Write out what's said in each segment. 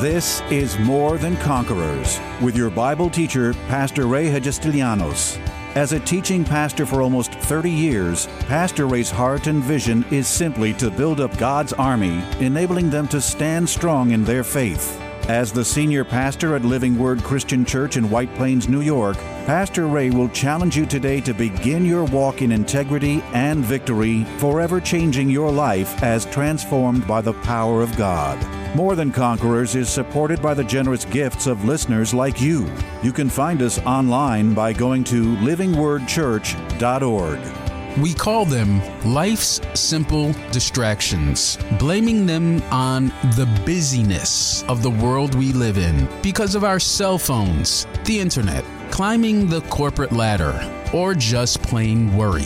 This is More Than Conquerors with your Bible teacher, Pastor Ray Hegestelianos. As a teaching pastor for almost 30 years, Pastor Ray's heart and vision is simply to build up God's army, enabling them to stand strong in their faith. As the senior pastor at Living Word Christian Church in White Plains, New York, Pastor Ray will challenge you today to begin your walk in integrity and victory, forever changing your life as transformed by the power of God. More Than Conquerors is supported by the generous gifts of listeners like you. You can find us online by going to livingwordchurch.org. We call them life's simple distractions, blaming them on the busyness of the world we live in because of our cell phones, the internet, climbing the corporate ladder, or just plain worry.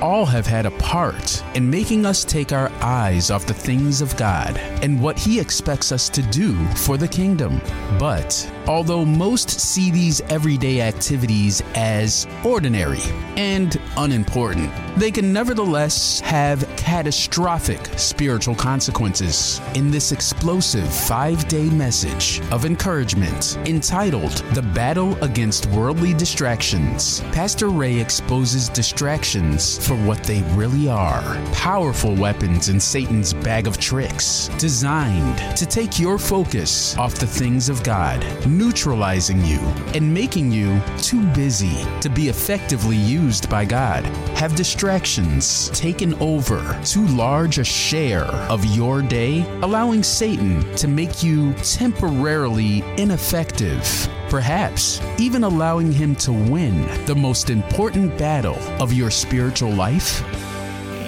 All have had a part in making us take our eyes off the things of God and what He expects us to do for the kingdom. But although most see these everyday activities as ordinary and unimportant, they can nevertheless have catastrophic spiritual consequences. In this explosive 5-day message of encouragement entitled The Battle Against Worldly Distractions, Pastor Ray exposes distractions for what they really are, powerful weapons in Satan's bag of tricks, designed to take your focus off the things of God, neutralizing you and making you too busy to be effectively used by God. Have distractions taken over too large a share of your day, allowing Satan to make you temporarily ineffective, perhaps even allowing him to win the most important battle of your spiritual life?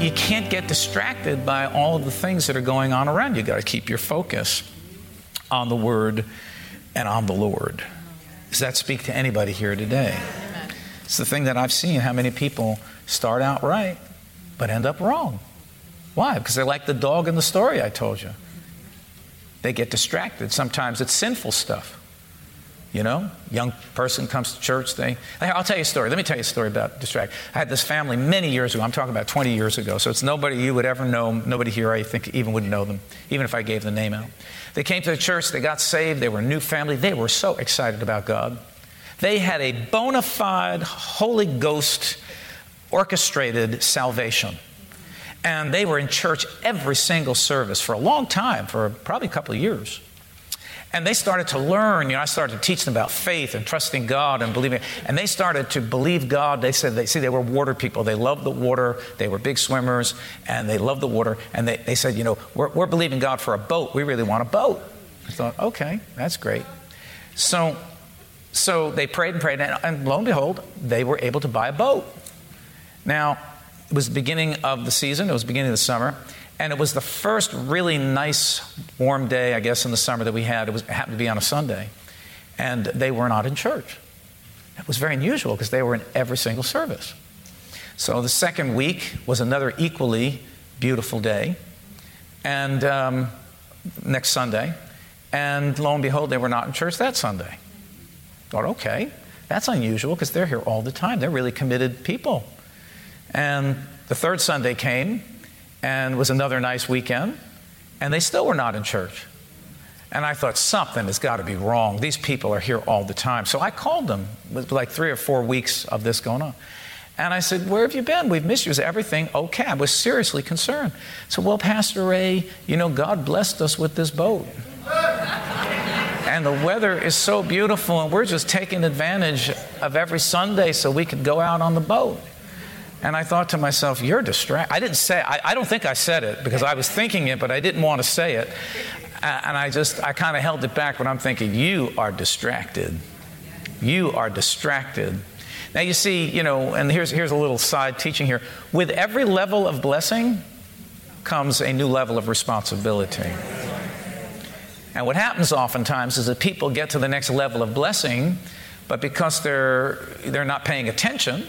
You can't get distracted by all of the things that are going on around you. You've got to keep your focus on the Word and on the Lord. Does that speak to anybody here today? It's the thing that I've seen, how many people start out right but end up wrong. Why? Because they're like the dog in the story I told you. They get distracted. Sometimes it's sinful stuff. You know, young person comes to church, I'll tell you a story. Let me tell you a story about distraction. I had this family many years ago. I'm talking about 20 years ago. So it's nobody you would ever know. Nobody here I think even would know them, even if I gave the name out. They came to the church. They got saved. They were a new family. They were so excited about God. They had a bona fide, Holy Ghost orchestrated salvation. And they were in church every single service for a long time, for probably a couple of years. And they started to learn, I started to teach them about faith and trusting God and believing. And they started to believe God. They said, they were water people. They loved the water. They were big swimmers and they loved the water. And they said, we're believing God for a boat. We really want a boat. I thought, okay, that's great. So they prayed. And lo and behold, they were able to buy a boat. Now, it was the beginning of the season. It was the beginning of the summer. And it was the first really nice, warm day, I guess, in the summer that we had. It happened to be on a Sunday. And they were not in church. It was very unusual because they were in every single service. So the second week was another equally beautiful day. And next Sunday. And lo and behold, they were not in church that Sunday. Thought, okay, that's unusual because they're here all the time. They're really committed people. And the third Sunday came. And it was another nice weekend, and they still were not in church. And I thought, something has got to be wrong. These people are here all the time. So I called them with like 3 or 4 weeks of this going on. And I said, where have you been? We've missed you. Is everything okay? I was seriously concerned. So, well, Pastor Ray, God blessed us with this boat. And the weather is so beautiful, and we're just taking advantage of every Sunday so we could go out on the boat. And I thought to myself, you're distracted. I didn't say it. I don't think I said it because I was thinking it, but I didn't want to say it. And I kind of held it back when I'm thinking, you are distracted. You are distracted. Now, you see, and here's a little side teaching here. With every level of blessing comes a new level of responsibility. And what happens oftentimes is that people get to the next level of blessing, but because they're not paying attention,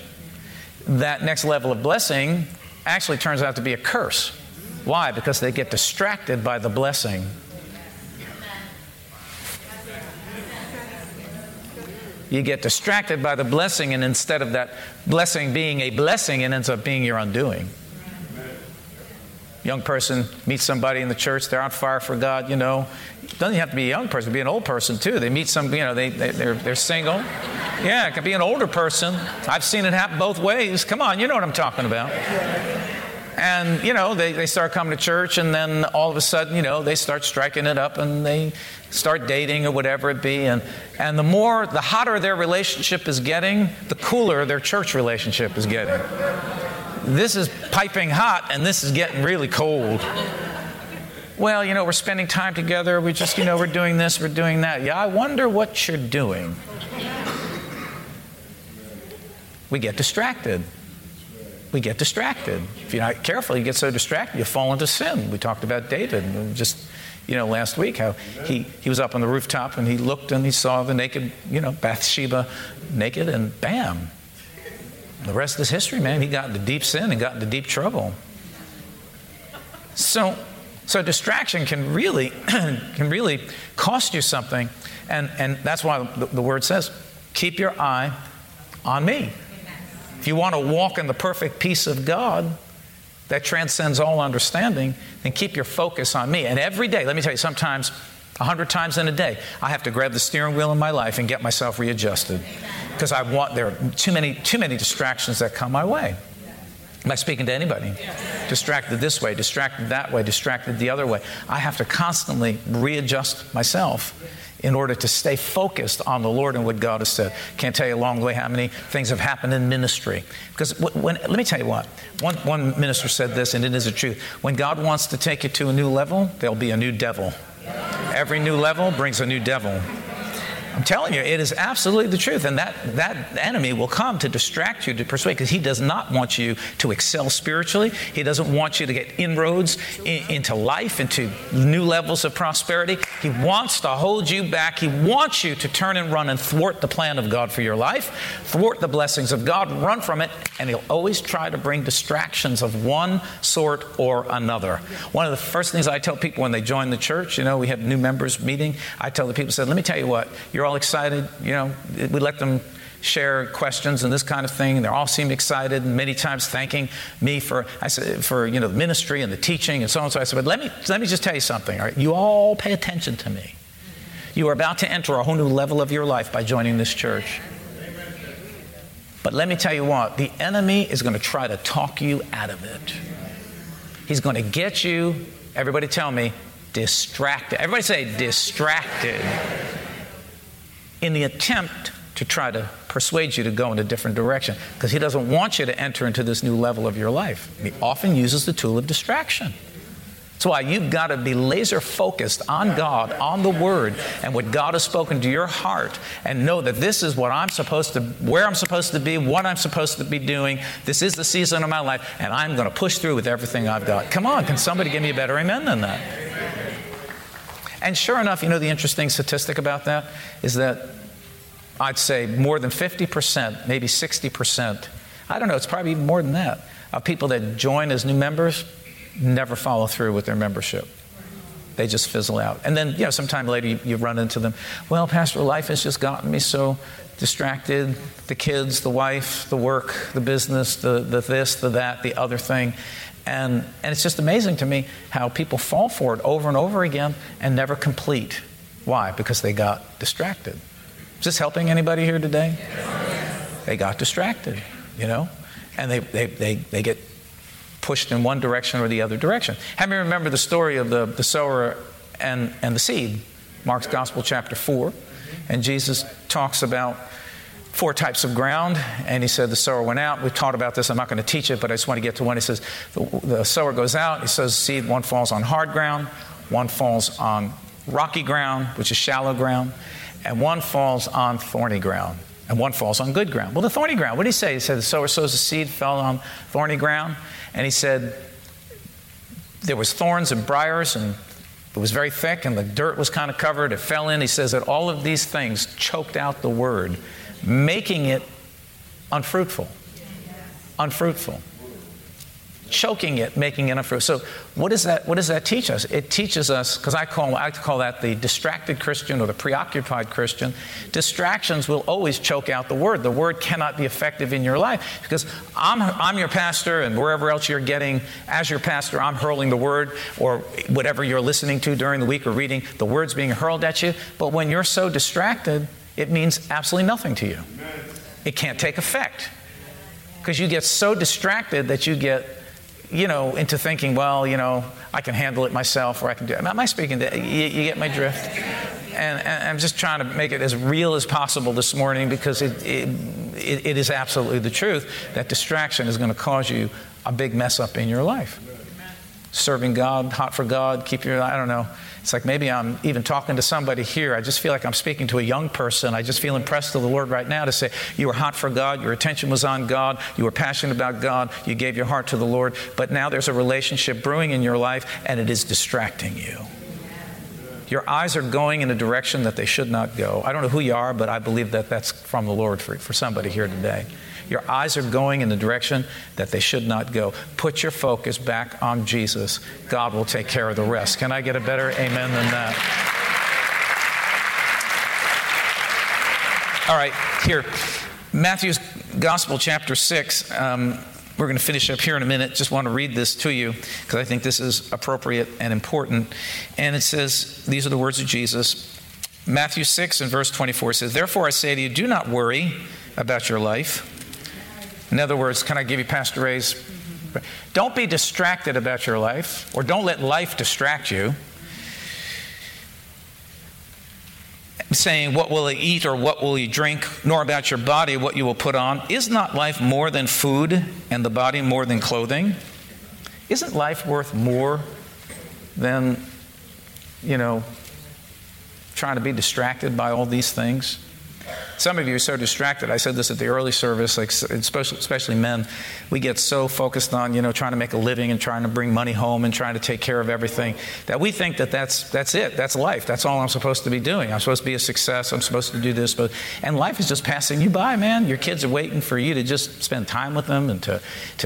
that next level of blessing actually turns out to be a curse. Why? Because they get distracted by the blessing. You get distracted by the blessing, and instead of that blessing being a blessing, it ends up being your undoing. young person meets somebody in the church, they're on fire for God, you know. It doesn't have to be a young person, it could be an old person too. They meet some, you know, they're single. Yeah, it could be an older person. I've seen it happen both ways. Come on, you know what I'm talking about. And, you know, they start coming to church, and then all of a sudden, you know, they start striking it up and they start dating or whatever it be. And the hotter their relationship is getting, the cooler their church relationship is getting. This is piping hot, and this is getting really cold. Well, you know, we're spending time together. We just, you know, we're doing this, we're doing that. Yeah, I wonder what you're doing. We get distracted. We get distracted. If you're not careful, you get so distracted, you fall into sin. We talked about David just, you know, last week, how he was up on the rooftop, and he looked and he saw the naked, you know, Bathsheba naked, and bam. The rest is history, man. He got into deep sin and got into deep trouble. So distraction can really cost you something. And that's why the word says, keep your eye on me. If you want to walk in the perfect peace of God that transcends all understanding, then keep your focus on me. And every day, let me tell you, sometimes 100 times in a day, I have to grab the steering wheel in my life and get myself readjusted. Because there are too many distractions that come my way. Am I speaking to anybody? Yes. Distracted this way, distracted that way, distracted the other way. I have to constantly readjust myself in order to stay focused on the Lord and what God has said. Can't tell you along the way how many things have happened in ministry. Because let me tell you what. One minister said this, and it is the truth. When God wants to take you to a new level, there'll be a new devil. Every new level brings a new devil. I'm telling you, it is absolutely the truth. And that enemy will come to distract you, to persuade, because he does not want you to excel spiritually. He doesn't want you to get inroads into life, into new levels of prosperity. He wants to hold you back. He wants you to turn and run and thwart the plan of God for your life, thwart the blessings of God, run from it. And he'll always try to bring distractions of one sort or another. One of the first things I tell people when they join the church, you know, we have new members meeting. I tell the people, said, let me tell you what, you're all excited, you know, we let them share questions and this kind of thing, and they all seemed excited, and many times thanking me for you know, the ministry and the teaching and so on. So I said, but let me just tell you something, all right? You all pay attention to me. You are about to enter a whole new level of your life by joining this church. But let me tell you what, the enemy is going to try to talk you out of it. He's going to get you, everybody tell me, distracted. Everybody say distracted. In the attempt to try to persuade you to go in a different direction, because he doesn't want you to enter into this new level of your life. He often uses the tool of distraction. That's why you've got to be laser focused on God, on the Word, and what God has spoken to your heart, and know that this is what I'm supposed to, where I'm supposed to be, what I'm supposed to be doing. This is the season of my life, and I'm going to push through with everything I've got. Come on, can somebody give me a better amen than that? And sure enough, you know, the interesting statistic about that is that I'd say more than 50%, maybe 60%, I don't know, it's probably even more than that, of people that join as new members never follow through with their membership. They just fizzle out. And then, you know, sometime later you run into them. Well, Pastor, life has just gotten me so distracted. The kids, the wife, the work, the business, the this, the that, the other thing. And it's just amazing to me how people fall for it over and over again and never complete. Why? Because they got distracted. Is this helping anybody here today? Yes. They got distracted, you know, and they get pushed in one direction or the other direction. Have you remember the story of the sower and the seed? Mark's Gospel, chapter 4. And Jesus talks about 4 types of ground, and he said the sower went out. We've taught about this. I'm not going to teach it, but I just want to get to one. He says the sower goes out. He sows seed. One falls on hard ground. One falls on rocky ground, which is shallow ground. And one falls on thorny ground. And one falls on good ground. Well, the thorny ground, what did he say? He said the sower sows the seed, fell on thorny ground. And he said there was thorns and briars, and it was very thick, and the dirt was kind of covered. It fell in. He says that all of these things choked out the word, making it unfruitful. choking it, making enough fruit. So what does that teach us? It teaches us, because I call that the distracted Christian or the preoccupied Christian. Distractions will always choke out the word. The word cannot be effective in your life, because I'm your pastor, and wherever else you're getting as your pastor, I'm hurling the word or whatever you're listening to during the week or reading, the word's being hurled at you. But when you're so distracted, it means absolutely nothing to you. It can't take effect, because you get so distracted that you get, into thinking, I can handle it myself, or I can do it. Am I speaking to you get my drift? And I'm just trying to make it as real as possible this morning, because it is absolutely the truth that distraction is going to cause you a big mess up in your life. Serving God, hot for God, it's like maybe I'm even talking to somebody here. I just feel like I'm speaking to a young person. I just feel impressed to the Lord right now to say, you were hot for God, your attention was on God, you were passionate about God, you gave your heart to the Lord, but now there's a relationship brewing in your life and it is distracting you. Your eyes are going in a direction that they should not go. I don't know who you are, but I believe that that's from the Lord for somebody here today. Your eyes are going in the direction that they should not go. Put your focus back on Jesus. God will take care of the rest. Can I get a better amen than that? All right, here. Matthew's Gospel, chapter 6. We're going to finish up here in a minute. Just want to read this to you because I think this is appropriate and important. And it says, these are the words of Jesus. Matthew 6 and verse 24 says, therefore I say to you, do not worry about your life. In other words, can I give you Pastor Ray's? Don't be distracted about your life, or don't let life distract you. Saying, what will he eat or what will he drink, nor about your body what you will put on. Is not life more than food, and the body more than clothing? Isn't life worth more than, trying to be distracted by all these things? Some of you are so distracted. I said this at the early service, like especially men. We get so focused on, trying to make a living and trying to bring money home and trying to take care of everything that we think that that's it. That's life. That's all I'm supposed to be doing. I'm supposed to be a success. I'm supposed to do this. And life is just passing you by, man. Your kids are waiting for you to just spend time with them and to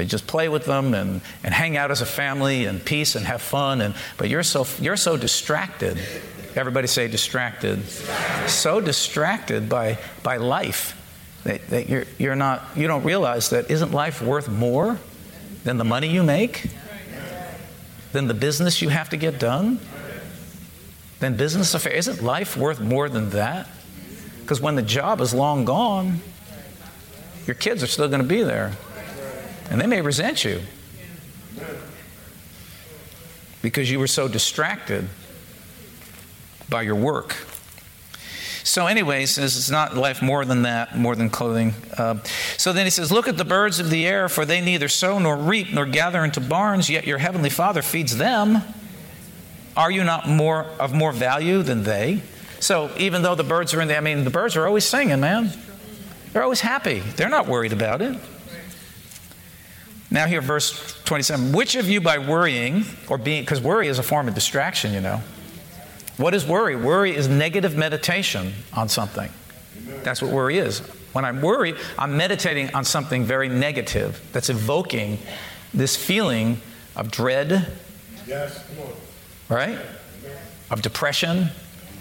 just play with them and hang out as a family and peace and have fun. But you're so distracted. Everybody say distracted. So distracted by life that you don't realize that isn't life worth more than the money you make, than the business you have to get done, than business affairs. Isn't life worth more than that? Because when the job is long gone, your kids are still going to be there, and they may resent you because you were so distracted by your work. So anyway, he says, it's not life more than that, more than clothing. So then he says, look at the birds of the air, for they neither sow nor reap nor gather into barns, yet your heavenly Father feeds them. Are you not of more value than they? So even though the birds are the birds are always singing, man. They're always happy. They're not worried about it. Now here, verse 27, which of you by worrying, because worry is a form of distraction, What is worry? Worry is negative meditation on something. That's what worry is. When I'm worried, I'm meditating on something very negative that's evoking this feeling of dread, right? Of depression,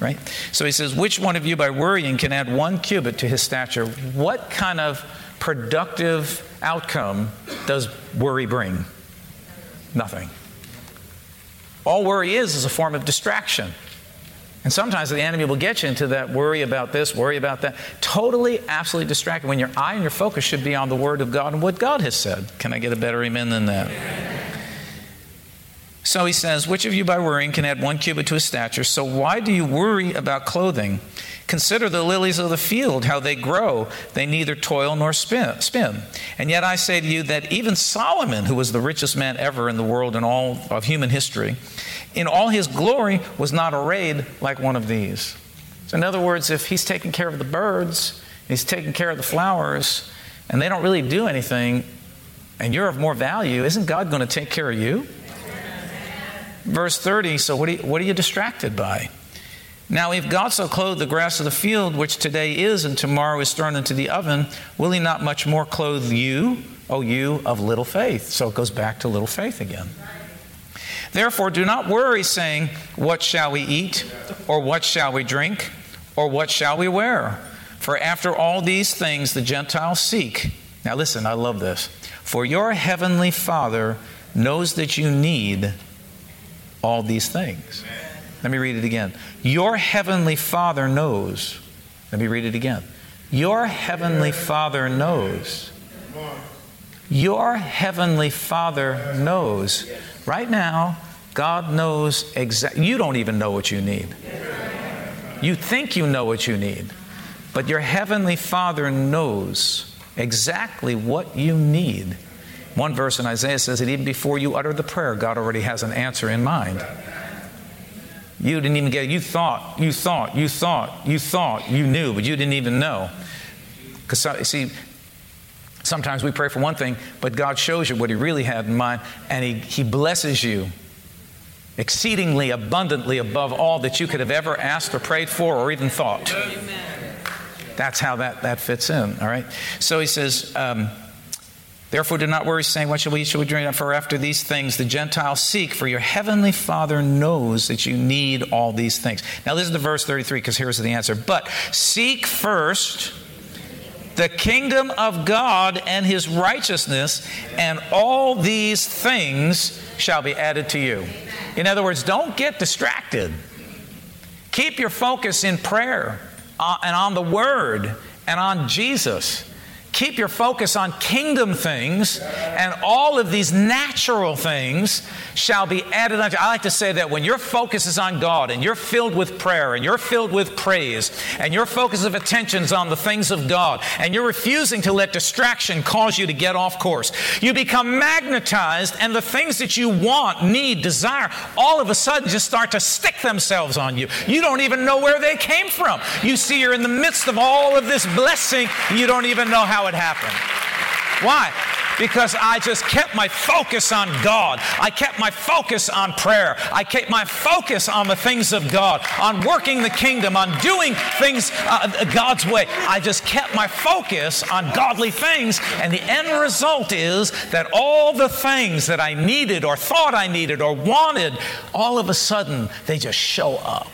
right? So he says, which one of you by worrying can add one cubit to his stature? What kind of productive outcome does worry bring? Nothing. All worry is a form of distraction. And sometimes the enemy will get you into that worry about this, worry about that. Totally, absolutely distracted when your eye and your focus should be on the Word of God and what God has said. Can I get a better amen than that? So he says, which of you by worrying can add one cubit to his stature? So why do you worry about clothing? Consider the lilies of the field, how they grow. They neither toil nor spin. And yet I say to you that even Solomon, who was the richest man ever in the world in all of human history, in all his glory was not arrayed like one of these. So in other words, if he's taking care of the birds, he's taking care of the flowers, and they don't really do anything, and you're of more value, isn't God going to take care of you? Verse 30, so what are you distracted by? Now, if God so clothed the grass of the field, which today is and tomorrow is thrown into the oven, will he not much more clothe you, O you of little faith. So it goes back to little faith again. Therefore, do not worry, saying, what shall we eat? Or what shall we drink? Or what shall we wear? For after all these things the Gentiles seek. Now listen, I love this. For your heavenly Father knows that you need all these things. Let me read it again. Your heavenly Father knows. Let me read it again. Your heavenly Father knows. Your heavenly Father knows. Right now, God knows exactly. You don't even know what you need. You think you know what you need, but your heavenly Father knows exactly what you need. One verse in Isaiah says that even before you utter the prayer, God already has an answer in mind. You didn't even get it. You thought you knew, but you didn't even know. Because, see, sometimes we pray for one thing, but God shows you what He really had in mind, and He blesses you exceedingly abundantly above all that you could have ever asked or prayed for or even thought. Amen. That's how that fits in, all right? So He says, therefore do not worry, saying, what shall we eat? Shall we drink? For after these things the Gentiles seek, for your heavenly Father knows that you need all these things. Now listen to verse 33, because here's the answer. But seek first the kingdom of God and His righteousness, and all these things shall be added to you. In other words, don't get distracted. Keep your focus in prayer and on the Word and on Jesus. Keep your focus on kingdom things, and all of these natural things shall be added unto you. I like to say that when your focus is on God and you're filled with prayer and you're filled with praise and your focus of attention is on the things of God and you're refusing to let distraction cause you to get off course, you become magnetized, and the things that you want, need, desire, all of a sudden just start to stick themselves on you. You don't even know where they came from. You see, you're in the midst of all of this blessing. You don't even know how it happened. Why? Because I just kept my focus on God. I kept my focus on prayer. I kept my focus on the things of God, on working the kingdom, on doing things God's way. I just kept my focus on godly things, and the end result is that all the things that I needed or thought I needed or wanted, all of a sudden, they just show up.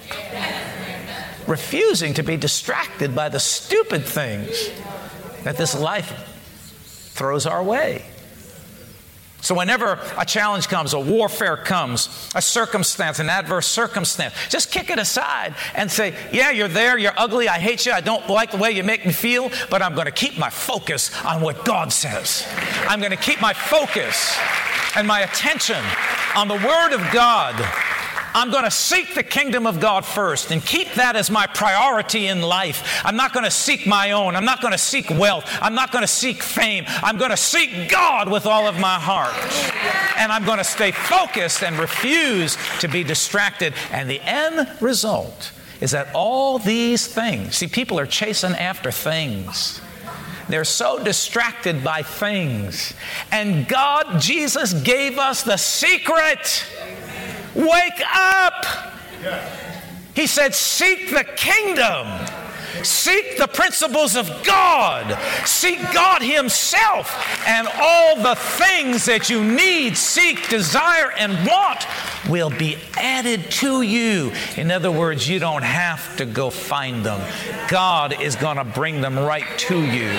Refusing to be distracted by the stupid things that this life throws our way. So whenever a challenge comes, a warfare comes, a circumstance, an adverse circumstance, just kick it aside and say, yeah, you're there, you're ugly, I hate you, I don't like the way you make me feel, but I'm going to keep my focus on what God says. I'm going to keep my focus and my attention on the Word of God. I'm going to seek the kingdom of God first and keep that as my priority in life. I'm not going to seek my own. I'm not going to seek wealth. I'm not going to seek fame. I'm going to seek God with all of my heart. And I'm going to stay focused and refuse to be distracted. And the end result is that all these things, see, people are chasing after things. They're so distracted by things. And God, Jesus, gave us the secret. Wake up! He said, seek the kingdom. Seek the principles of God. Seek God Himself. And all the things that you need, seek, desire, and want will be added to you. In other words, you don't have to go find them. God is going to bring them right to you.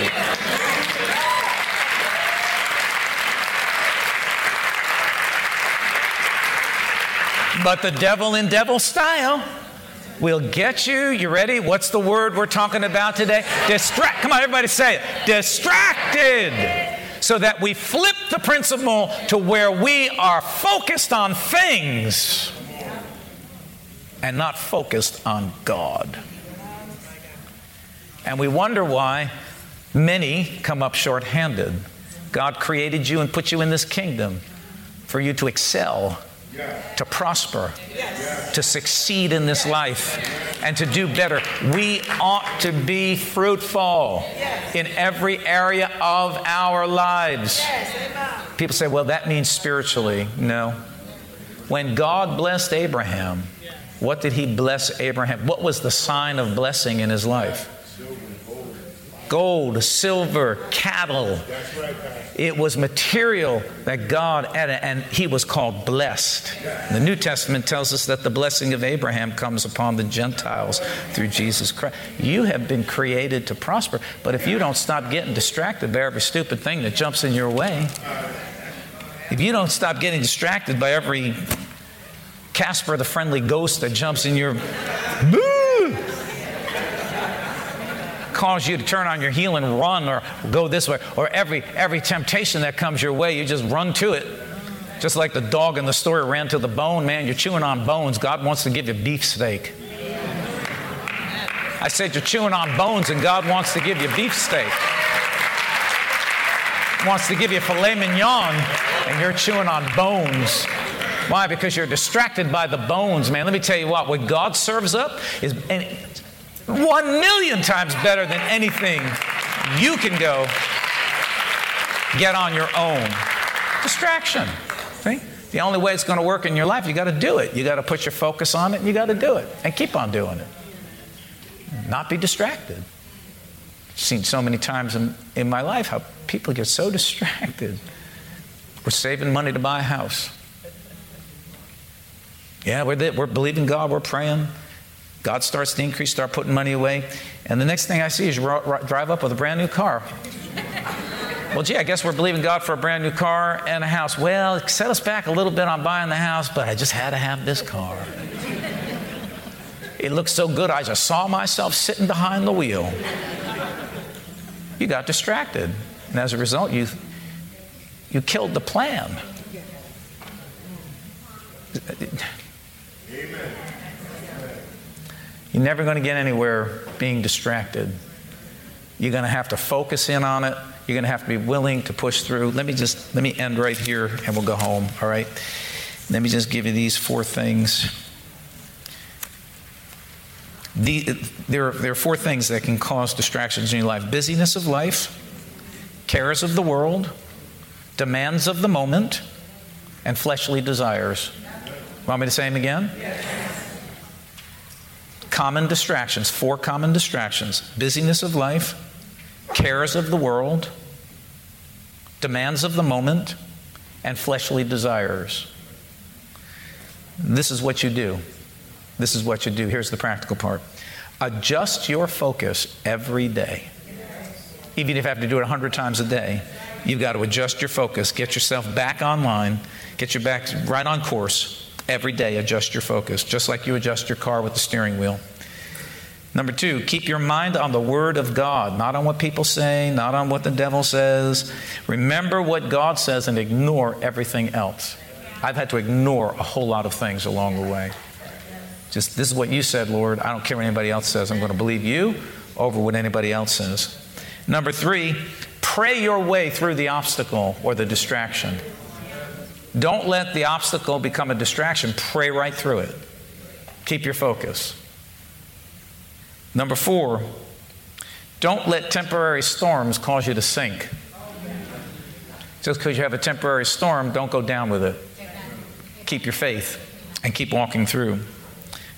But the devil in devil style will get you. You ready? What's the word we're talking about today? Distract. Come on, everybody say it. Distracted. So that we flip the principle to where we are focused on things and not focused on God. And we wonder why many come up short-handed. God created you and put you in this kingdom for you to excel, to prosper, to succeed in this life, and to do better. We ought to be fruitful in every area of our lives. People say, well, that means spiritually. No. When God blessed Abraham, what did He bless Abraham? What was the sign of blessing in his life? gold, silver, cattle. That's right, Pastor. It was material that God added, and he was called blessed. The New Testament tells us that the blessing of Abraham comes upon the Gentiles through Jesus Christ. You have been created to prosper, but if you don't stop getting distracted by every stupid thing that jumps in your way, if you don't stop getting distracted by every Casper the Friendly Ghost that jumps in your... calls you to turn on your heel and run or go this way, or every temptation that comes your way, you just run to it. Just like the dog in the story ran to the bone, man, you're chewing on bones. God wants to give you beefsteak. I said you're chewing on bones and God wants to give you beefsteak. Wants to give you filet mignon and you're chewing on bones. Why? Because you're distracted by the bones, man. Let me tell you what God serves up is 1,000,000 times better than anything you can go get on your own. Distraction. See? The only way it's going to work in your life, you got to do it. You got to put your focus on it, and you got to do it. And keep on doing it. Not be distracted. I've seen so many times in my life how people get so distracted. We're saving money to buy a house. Yeah, we're believing God, we're praying. God starts to increase, start putting money away. And the next thing I see is you drive up with a brand new car. Well, gee, I guess we're believing God for a brand new car and a house. Well, it set us back a little bit on buying the house, but I just had to have this car. It looked so good, I just saw myself sitting behind the wheel. You got distracted. And as a result, you killed the plan. Amen. You're never going to get anywhere being distracted. You're going to have to focus in on it. You're going to have to be willing to push through. Let me end right here and we'll go home, all right? Let me just give you these four things. There are four things that can cause distractions in your life. Busyness of life, cares of the world, demands of the moment, and fleshly desires. Want me to say them again? Yes. Common distractions, four common distractions: busyness of life, cares of the world, demands of the moment, and fleshly desires. This is what you do. This is what you do. Here's the practical part. Adjust your focus every day. Even if you have to do it 100 times a day, you've got to adjust your focus. Get yourself back online. Get your back right on course. Every day, adjust your focus, just like you adjust your car with the steering wheel. Number two, keep your mind on the Word of God, not on what people say, not on what the devil says. Remember what God says and ignore everything else. I've had to ignore a whole lot of things along the way. Just, this is what you said, Lord. I don't care what anybody else says. I'm going to believe you over what anybody else says. Number three, pray your way through the obstacle or the distraction. Don't let the obstacle become a distraction. Pray right through it. Keep your focus. Number four, don't let temporary storms cause you to sink. Just because you have a temporary storm, don't go down with it. Keep your faith and keep walking through.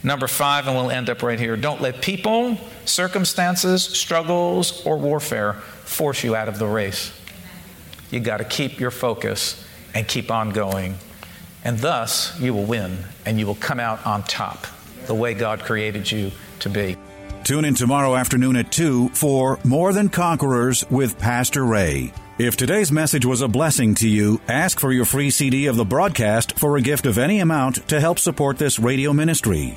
Number five, and we'll end up right here, don't let people, circumstances, struggles, or warfare force you out of the race. You got to keep your focus and keep on going. And thus, you will win and you will come out on top the way God created you to be. Tune in tomorrow afternoon at 2 for More Than Conquerors with Pastor Ray. If today's message was a blessing to you, ask for your free CD of the broadcast for a gift of any amount to help support this radio ministry.